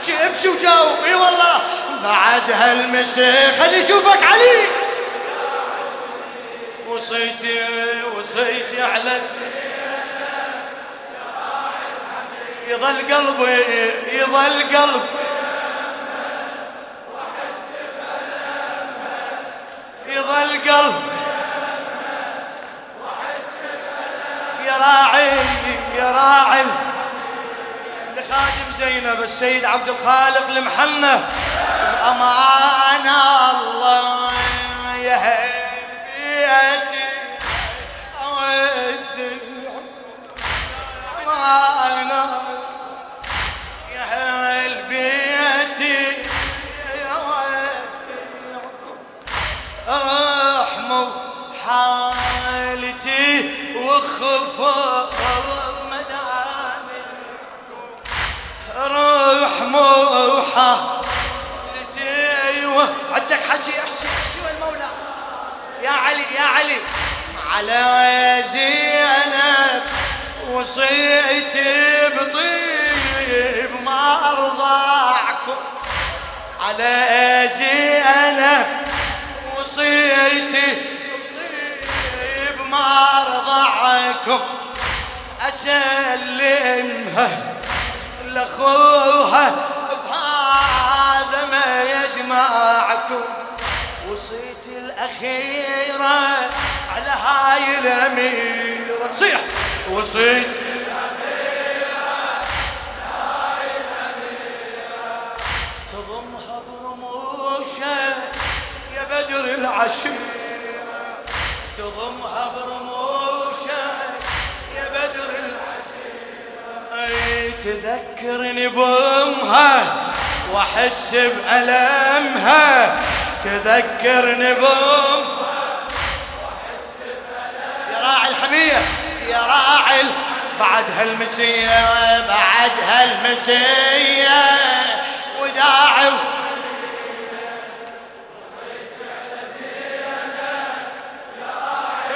ابكي ابكي وجاوب. اي والله بعد هالمسية خلي اشوفك علي. وصيتي وصيتي على يظل قلبي يظل قلبي يظل قلبي يا راعي يا راعي لخادم زينب السيد عبدالخالق المحنه بأمان الله يا هيبتي أود أمانة يا هيبتي رحموا حالتي وخفوا مدامي رحموا حالتي. ايوه عندك حكي احكي احكي والمولى يا علي يا علي. على زينب وصيتي بطيب ما ارضعكم على زينب وصيتي بطيب ما ارضعكم اسلمها لاخوها بهذا ما يجمعكم. وصيتي الاخيره على هاي الاميره صيح وصيتي تضمها برموشها يا بدر العشيره تضمها برموشها يا بدر العشيره. اي تذكرني بامها واحس بالمها تذكرني بامها يا راعي. بعد هالمسية بعد هالمسية وداعي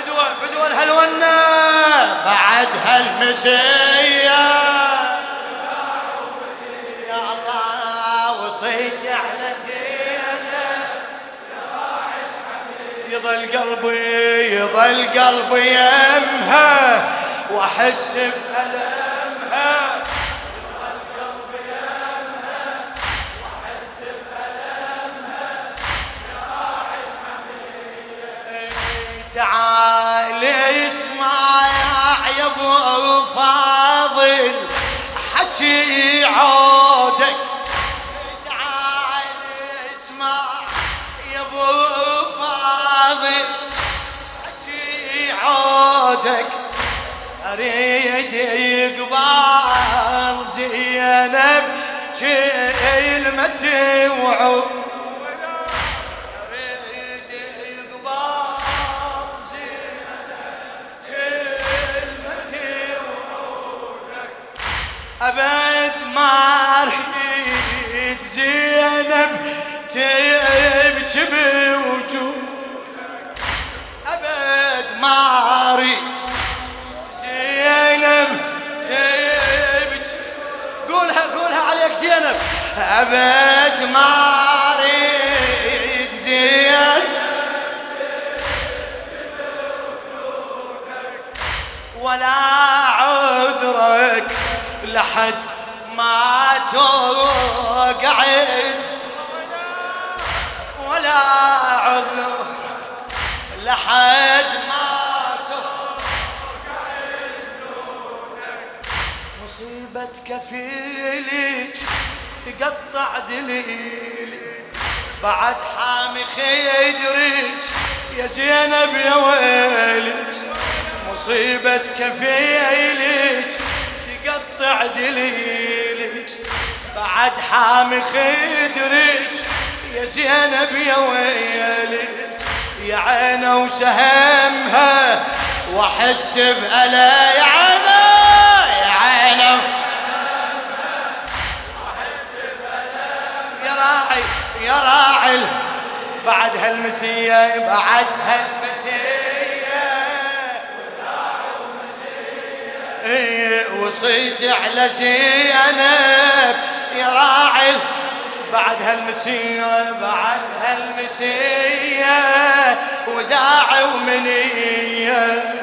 فدوة فدوة الهلونة بعد هالمسية يا الله وصيتي على زينب يظل قلبي يظل قلبي يمها واحس بألمها يظل قلبي يمها واحس بألمها يا راعي الحمية. تعال اسمع يا ابو فاضل حكي عودك تعال اسمع يا ابو فاضل حكي عودك. اريد يقبل زينب كلمتي وعود اريد يقبل زينب كلمتي وعودك ابد ما اريد زينب تبكي بوجودك ابد ما اريد زينب أبد ما أريد زينب ولا عذرك لحد ما توقع ولا عذرك لحد ما توقع. مصيبة كفيلك تقطع دليلي بعد حامي خيدرك يا زينب يا ويلك مصيبة كفيلك تقطع دليلك بعد حامي خيدرك يا زينب يا ويلك. يا عينه وسهمها واحس بألا يا عينه يا عينه يا راعي. بعد هالمسية بعد هالمسية وصيتي على زينب يراعي بعد هالمسية بعد هالمسية وداعي ومنية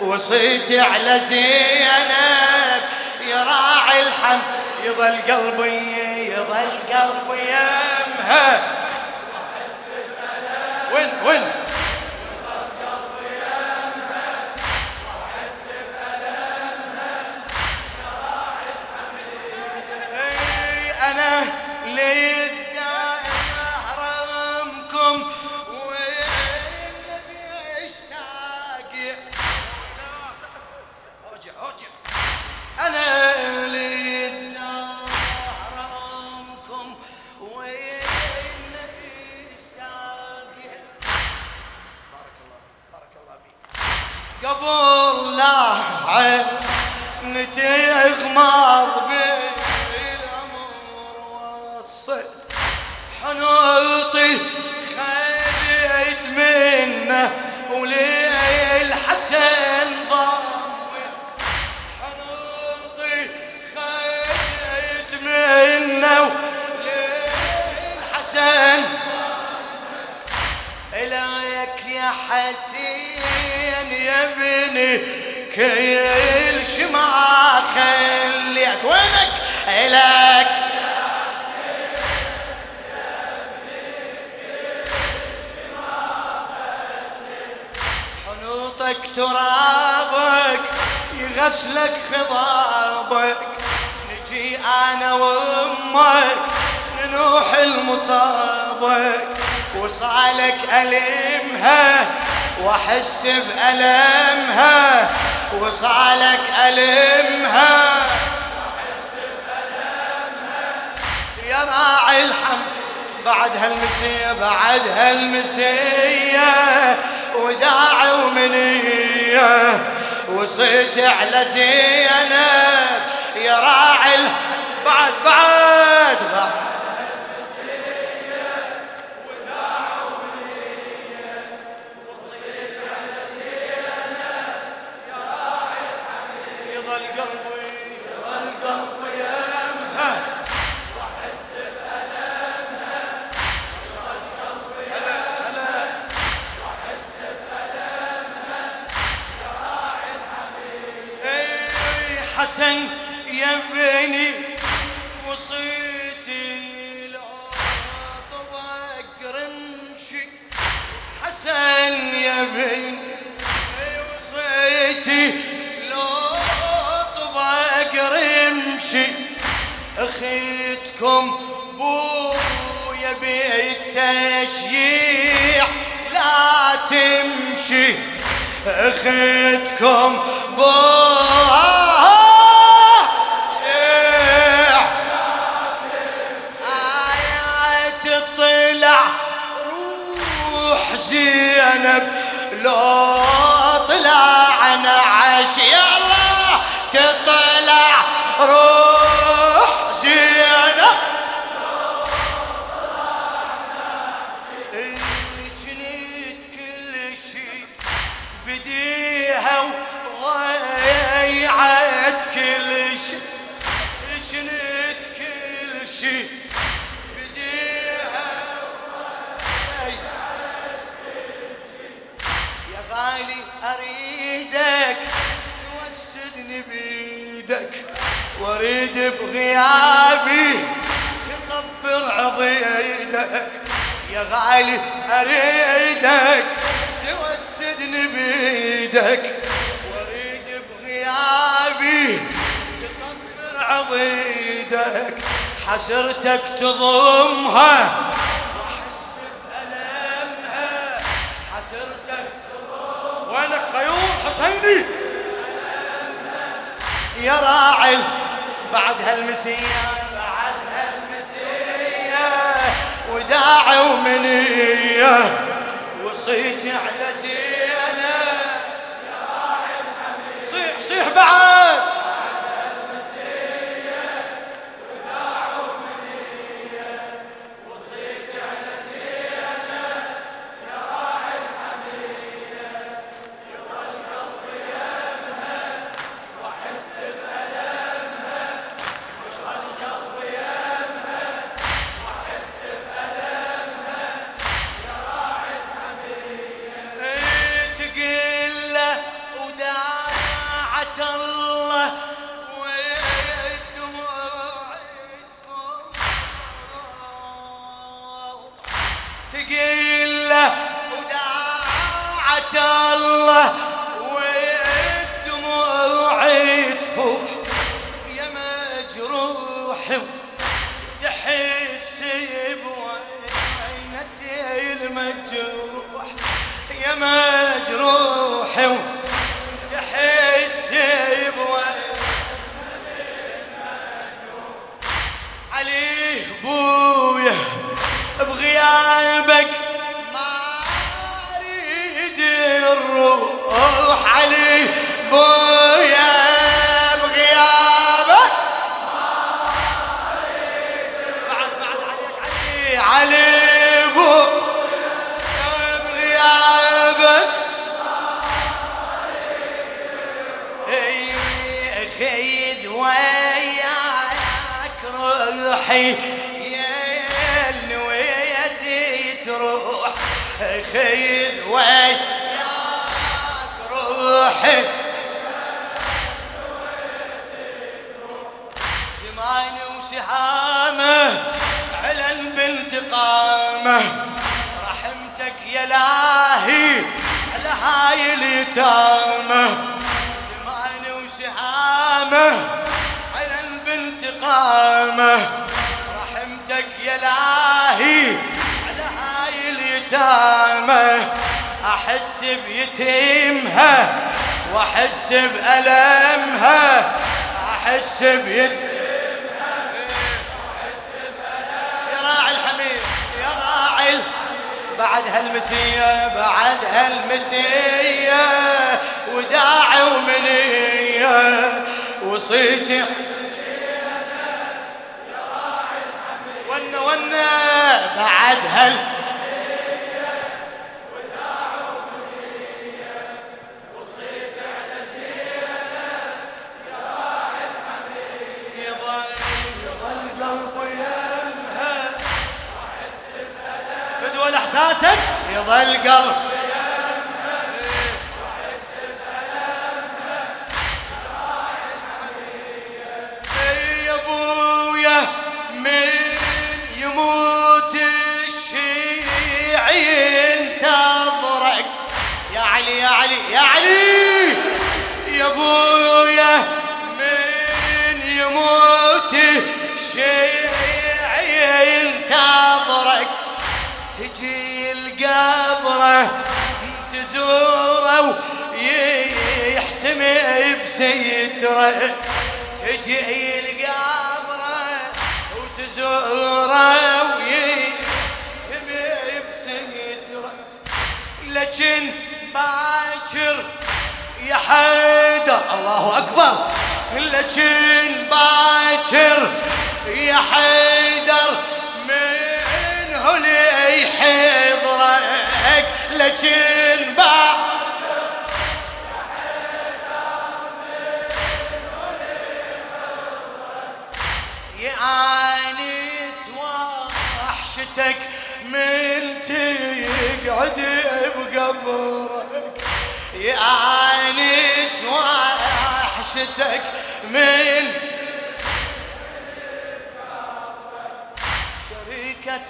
وصيتي على زينب يراعي الحم يظل قلبي يظل قلبي يمها وين وين قبل لاحق نتي اغمار بالامر والصد حنوطي خليت منه ولي الحسن ضاوي حنوطي خليت منه ولي الحسن إليك يا حسين يا ابني كل شي ما خليت وينك إلك حنوطك ترابك يغسلك خضابك نجي أنا وأمك ننوح المصابك وصالك ألمها واحس بألمها وصالك ألمها واحس بألمها يا راعي الحم بعد هالمسية بعد هالمسية وداعي ومنية وصيتي على زينب يا راعي الحم بعد بعد بعد حسن يا بني وصيتي العطبك رمشي حسن يا بني وصيتي العطبك رمشي اخيتكم بويا بالتشييع لا تمشي اخيتكم بويا زينب لو طلعنا عاش يلا تطلع روح زينب لو طلعنا عاش جنيت كل شي بديها وضيعت كل شي جنيت كل شي أريدك توسدني بيدك واريد بغيابي تصبر عضيدك يا غالي أريدك توسدني بيدك واريد بغيابي تصبر عضيدك حسرتك تضمها وأحس بألمها حسرتك وينك غيور حسيني يا راعي بعد هالمسية بعد هالمسية وداعي ومنية وصيتي على زينة يا راعي الحميد صيح صيح بعد هالمسية وداعي ومنية وصيتي على زينة يا راعي الحميد. القله وداعة الله والدموع تفوح يا مجروح تحس بوينة المجروح يا مجروح تحس بوينة علي بويا بغيابك ما اريد الروح علي بويا بغيابك بعد عليك علي بويا بغيابك اي خيد وياك روحي خيذ وياك روحي زماني وسهامه علن بانتقامه رحمتك يا لاهي على هاي اليتامه زماني وسهامه علن بانتقامه رحمتك يا لاهي أحس بيتيمها وأحس بألمها أحس بيتيمها وأحس بألمها يا راعي الحميد يا راعي بعد هالمسية بعد هالمسية وداعي ومنية وصيتي يا راعي الحميد ونا بعد هال أساسك يظل قلب وحس بألمها راعي الحمية يا أبويا من يموت الشيعي انتظرك يا علي يا علي يا علي يا أبويا من يموت الشيعي انتظرك تجي القبره تزوره ويحتمي بسيتره تجي القبره وتزوره ويحتمي بسيتره لكن باكر يا حيدر الله اكبر لكن باكر يا حيدر لي حضرك لكن بعد يا انيس وحشتك من تقعد بقبرك يا انيس وحشتك من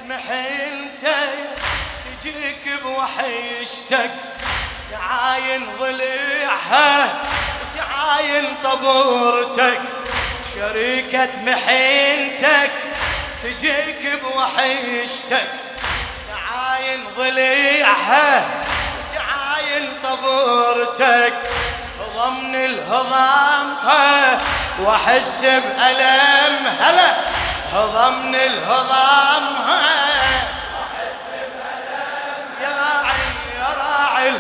محنتك تجيك بوحشتك تعاين ضلعها وتعاين طبورتك شريكة محنتك تجيك بوحشتك تعاين ضلعها وتعاين طبورتك ضمن الهضامها واحس بألم هلا هضمن الهضامها واحس بألمها يا راعي يا راعي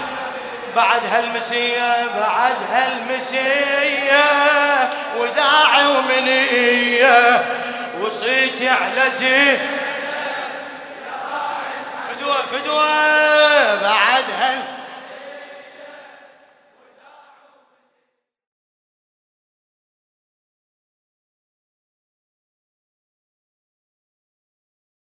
بعد هالمسية بعد هالمسية وداعي ومنية وصيتي على زين يا راعي فدوة فدوة